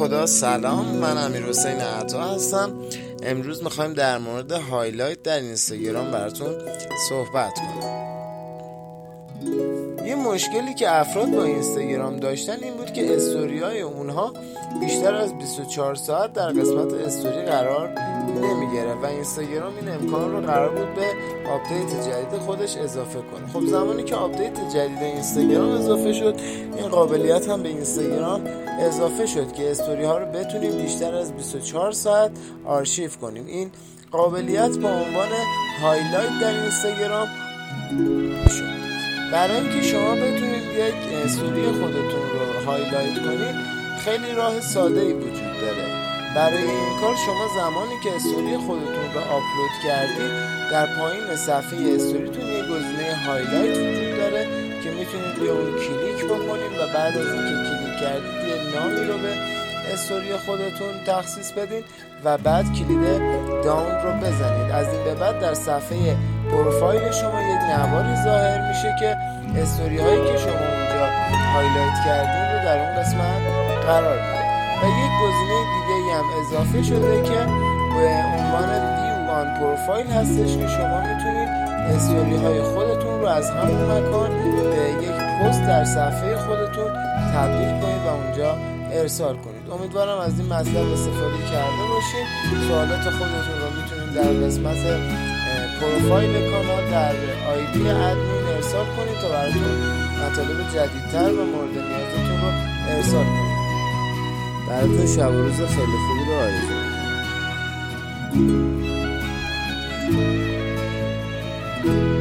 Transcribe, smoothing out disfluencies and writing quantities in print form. خدا، سلام، من امیرحسین عطا هستم. امروز میخوایم در مورد هایلایت در اینستاگرام براتون صحبت کنم. یه مشکلی که افراد با اینستاگرام داشتن این بود که استوری‌های اونها بیشتر از 24 ساعت در قسمت استوری قرار نمیگرفت و اینستاگرام این امکان رو قرار بود به آپدیت جدید خودش اضافه کنه. خب زمانی که آپدیت جدید اینستاگرام اضافه شد، این قابلیت هم به اینستاگرام اضافه شد که استوری ها رو بتونیم بیشتر از 24 ساعت آرشیو کنیم. این قابلیت با عنوان هایلایت در اینستاگرام شد. برای اینکه شما بتونید یک استوری خودتون رو هایلایت کنید، خیلی راه ساده‌ای وجود داره. برای این کار شما زمانی که استوری خودتون رو آپلود کردید، در پایین صفحه استوریتون یه گزینه هایلایت وجود داره که میتونید روی اون کلیک بکنید و بعد از اینکه کلیک کردید یه نامی رو به استوری خودتون تخصیص بدید و بعد کلید داون رو بزنید. از این به بعد در صفحه پروفایل شما یک نواری ظاهر میشه که استوری هایی که شما اونجا هایلایت کردید رو در اون قسمت قرار میده و یک گزینه دیگه هم اضافه شده که به عنوان ویو آن پروفایل هستش که شما میتونید استوری های خودتون رو از هم مکان به یک پست در صفحه خودتون تبدیل کنید و اونجا ارسال کنید. امیدوارم از این مطلب استفاده کرده باشید. سوالات خودتون رو میتونید در قسمت پروفایل کانال در آیدی ادمین ارسال کنید تا براتون مطالب جدیدتر و مورد نیازتون رو ارسال کنید. براتون شب و روز خیلی خوبی رو آرزو می‌کنم.